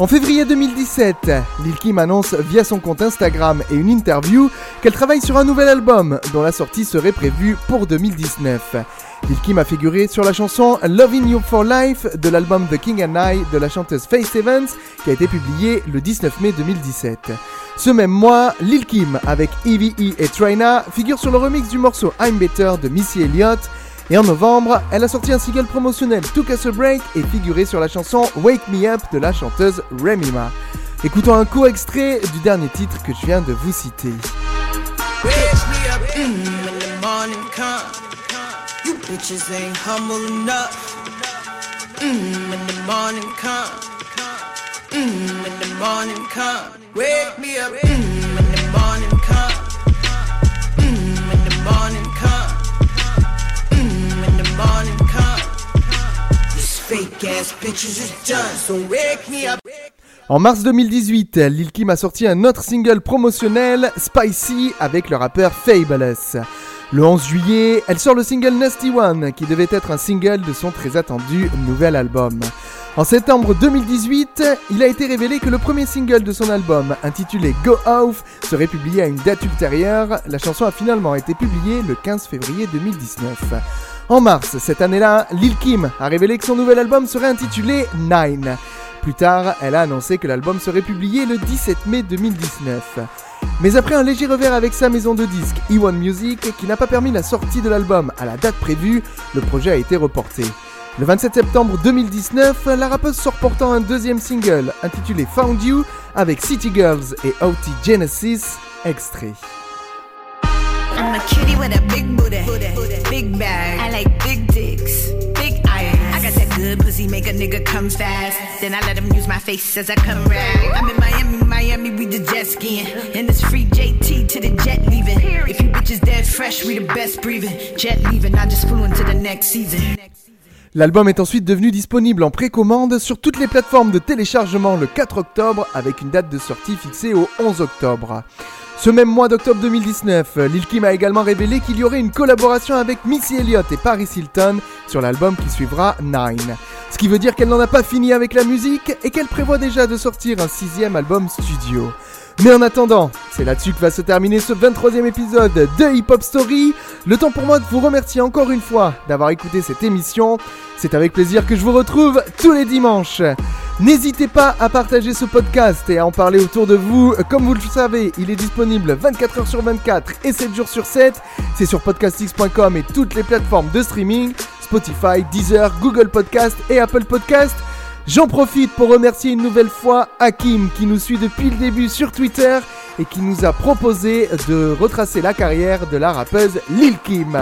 En février 2017, Lil Kim annonce via son compte Instagram et une interview qu'elle travaille sur un nouvel album dont la sortie serait prévue pour 2019. Lil Kim a figuré sur la chanson Loving You For Life de l'album The King and I de la chanteuse Faith Evans qui a été publié le 19 mai 2017. Ce même mois, Lil Kim avec Eve et Trina figure sur le remix du morceau I'm Better de Missy Elliott. Et en novembre, elle a sorti un single promotionnel Took Us A Break et figuré sur la chanson Wake Me Up de la chanteuse Remima. Écoutons un court extrait du dernier titre que je viens de vous citer. En mars 2018, Lil Kim a sorti un autre single promotionnel, Spicy, avec le rappeur Fabulous. Le 11 juillet, elle sort le single Nasty One, qui devait être un single de son très attendu nouvel album. En septembre 2018, il a été révélé que le premier single de son album, intitulé Go Off, serait publié à une date ultérieure. La chanson a finalement été publiée le 15 février 2019. En mars, cette année-là, Lil Kim a révélé que son nouvel album serait intitulé Nine. Plus tard, elle a annoncé que l'album serait publié le 17 mai 2019. Mais après un léger revers avec sa maison de disques, E1 Music, qui n'a pas permis la sortie de l'album à la date prévue, le projet a été reporté. Le 27 septembre 2019, la rappeuse sort pourtant un deuxième single, intitulé Found You, avec City Girls et O.T. Genesis, extrait. I'm a cutie with a big booty, big bag. I like big dicks, big irons. I got that good good pussy make a nigga come fast. Then I let him use my face as I come round. I'm in Miami, we the jet skiing. And it's free JT to the jet leaving. If you bitches dead fresh, we the best breathing. Jet leaving, I just flew into the next season. L'album est ensuite devenu disponible en précommande sur toutes les plateformes de téléchargement le 4 octobre avec une date de sortie fixée au 11 octobre. Ce même mois d'octobre 2019, Lil Kim a également révélé qu'il y aurait une collaboration avec Missy Elliott et Paris Hilton sur l'album qui suivra Nine. Ce qui veut dire qu'elle n'en a pas fini avec la musique et qu'elle prévoit déjà de sortir un 6e album studio. Mais en attendant, c'est là-dessus que va se terminer ce 23e épisode de Hip Hop Story. Le temps pour moi de vous remercier encore une fois d'avoir écouté cette émission. C'est avec plaisir que je vous retrouve tous les dimanches. N'hésitez pas à partager ce podcast et à en parler autour de vous. Comme vous le savez, il est disponible 24h sur 24 et 7 jours sur 7. C'est sur podcastx.com et toutes les plateformes de streaming, Spotify, Deezer, Google Podcast et Apple Podcast. J'en profite pour remercier une nouvelle fois Hakim qui nous suit depuis le début sur Twitter et qui nous a proposé de retracer la carrière de la rappeuse Lil Kim.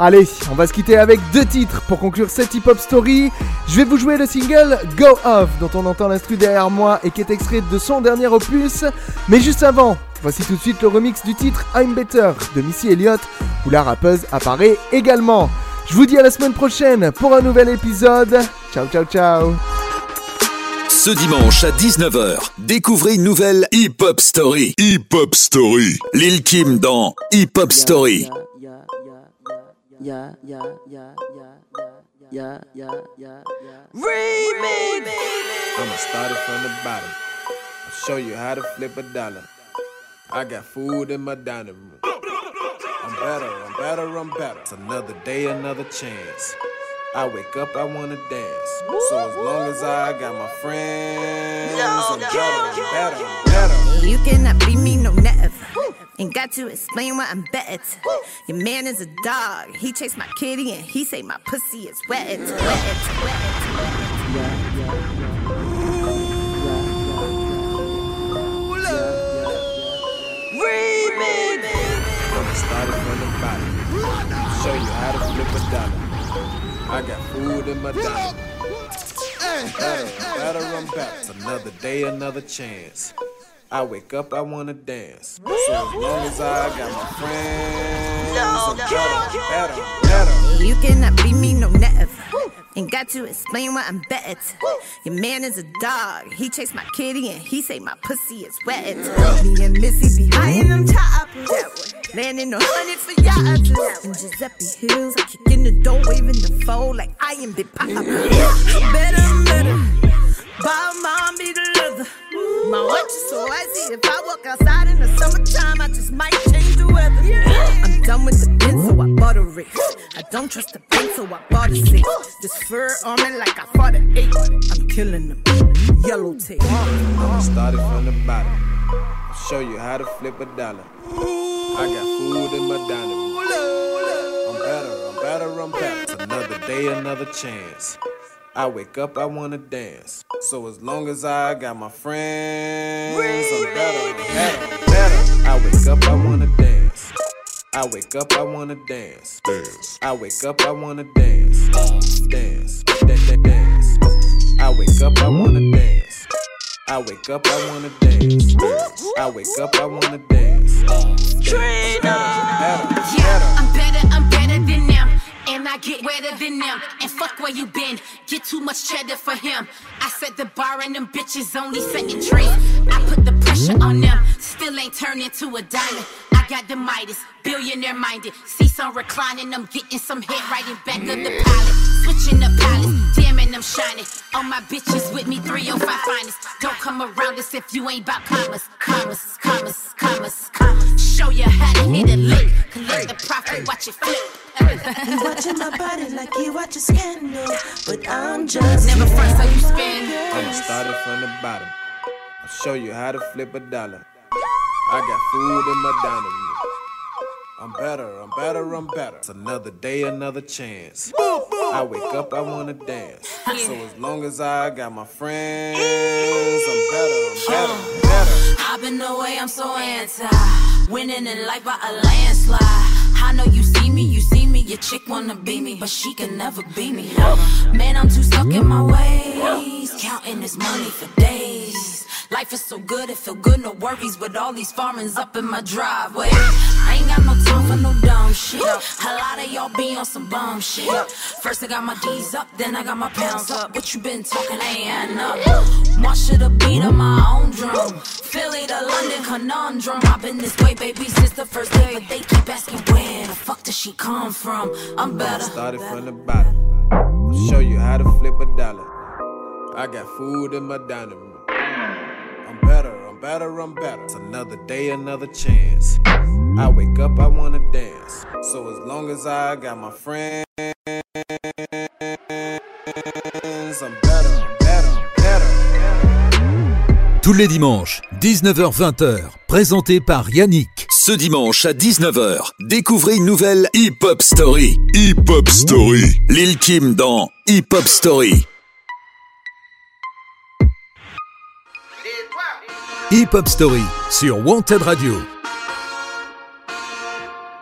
Allez, on va se quitter avec 2 titres pour conclure cette hip-hop story. Je vais vous jouer le single « Go Off » dont on entend l'instru derrière moi et qui est extrait de son dernier opus. Mais juste avant, voici tout de suite le remix du titre « I'm Better » de Missy Elliott où la rappeuse apparaît également. Je vous dis à la semaine prochaine pour un nouvel épisode. Ciao, ciao, ciao. Ce dimanche à 19h, découvrez une nouvelle Hip Hop Story. Hip Hop Story. Lil Kim dans Hip Hop Story. Remix. I'ma start it from the bottom. I'll show you how to flip a dollar. I got food in my dining room. I'm better, I'm better, I'm better. It's another day, another chance. I wake up, I wanna dance. So as long as I got my friends, I'm better, I'm better, I'm better. You cannot beat me, no never. Ain't got to explain why I'm better. Your man is a dog. He chased my kitty and he say my pussy is wet. It's wet, it's wet, Remix. I'ma start it from the bottom. Show you how to flip a dollar. I got food in my diet. Better, I'm back. It's another day, another chance. I wake up, I wanna dance. So as long as I got my friends, I'm better, better. You cannot beat me, no never. Ain't got to explain why I'm better. Your man is a dog. He chased my kitty and he say my pussy is wet. Me and Missy be high in them choppers. Landing on honey for yachts. And Giuseppe Hills, I kick in the door, waving the foe like I am the pop. Better, better. Bob, mom, be the leather. My watch is so icy. If I walk outside in the summertime, I just might change the weather. I'm done with the bin, so I bought a race. I don't trust the bank, so I bought a safe. This fur on me like I fought an ape. I'm killing them. Yellow tape. I'ma start it from the bottom. I'll show you how to flip a dollar. I got food in my dining room. I'm better, I'm better, I'm better. It's another day, another chance. I wake up, I wanna dance. So as long as I got my friends, I'm better, better, better. I wake up, I wanna dance. I wake up, I wanna dance. I wake up, I wanna dance. Dance, dance, dance. I wake up, I wanna dance. I wake up, I wanna dance. I wake up, I wanna dance. I'm better than them. And I get wetter than them. And fuck where you been. Get too much cheddar for him. I set the bar and them bitches only setting trays. I put the pressure on them. Still ain't turning to a diamond. I got the Midas. Billionaire minded. See some reclining. I'm getting some head right in back of the pilot. Switching the pilots. Damn and I'm shining. All my bitches with me. 305 finest. Don't come around us if you ain't about commas. Commas, commas, commas, commas. Show you how to hit a lick. Collect the profit. Watch it flip. You watching my body like you watch a scandal, but I'm just never front so you spin. I'ma start it from the bottom. I'll show you how to flip a dollar. I got food in my dining room. I'm better, I'm better, I'm better. It's another day, another chance. I wake up, I wanna dance. So as long as I got my friends, I'm better, I'm better, better. I've been away, I'm so anti. Winning in life by a landslide. I know you see me, Your chick wanna be me, but she can never be me. Man, I'm too stuck in my ways, counting this money for days. Life is so good, it feel good, no worries. With all these foreigns up in my driveway, I ain't got no time for no dumb shit. A lot of y'all be on some bum shit. First I got my D's up, then I got my pounds up. What you been talking ain't adding up. Marsha the beat of my own drum, Philly to London conundrum. I've been this way, baby, since the first day. But they keep asking where the fuck does she come from. I'm better. I started from the bottom, I'll show you how to flip a dollar. I got food in my dining room. I'm better. It's another day, another chance. I wake up, I wanna dance. So as long as I got my friends, I'm better. Tous les dimanches, 19h-20h, présenté par Yannick. Ce dimanche à 19h, découvrez une nouvelle Hip Hop Story. Hip Hop Story. Lil Kim dans Hip Hop Story. Hip Hop Story sur Wanted Radio. Hip-Hop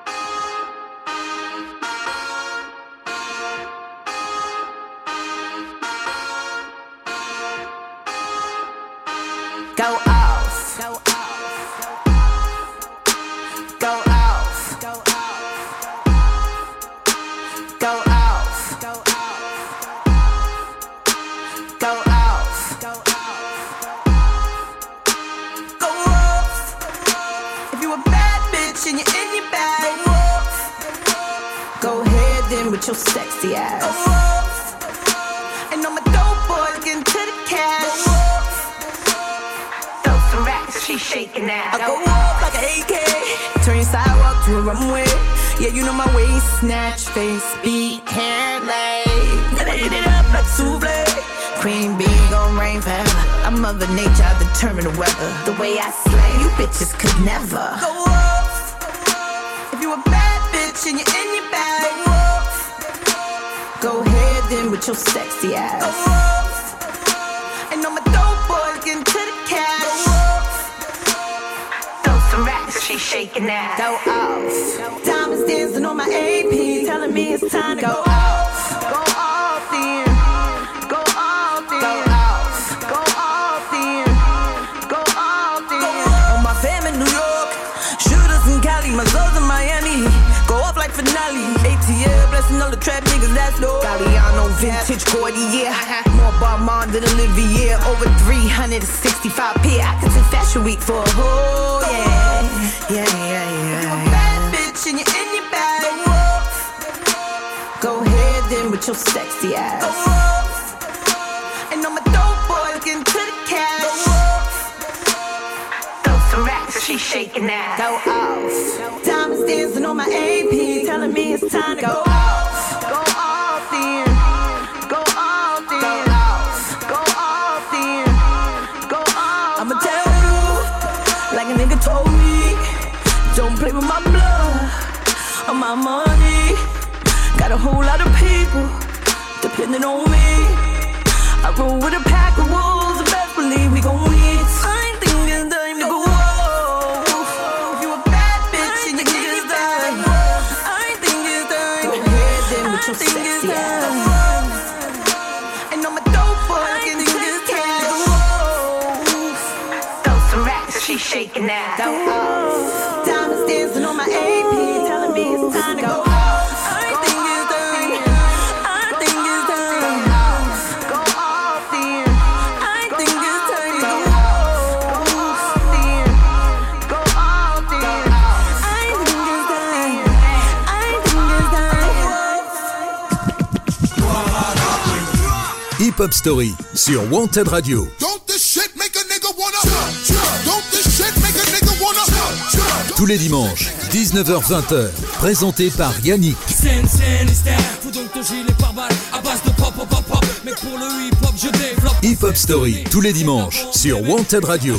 Story sur Wanted Radio. Tous les dimanches, 19h-20h, présenté par Yannick. Hip-Hop Story tous les dimanches sur Wanted Radio.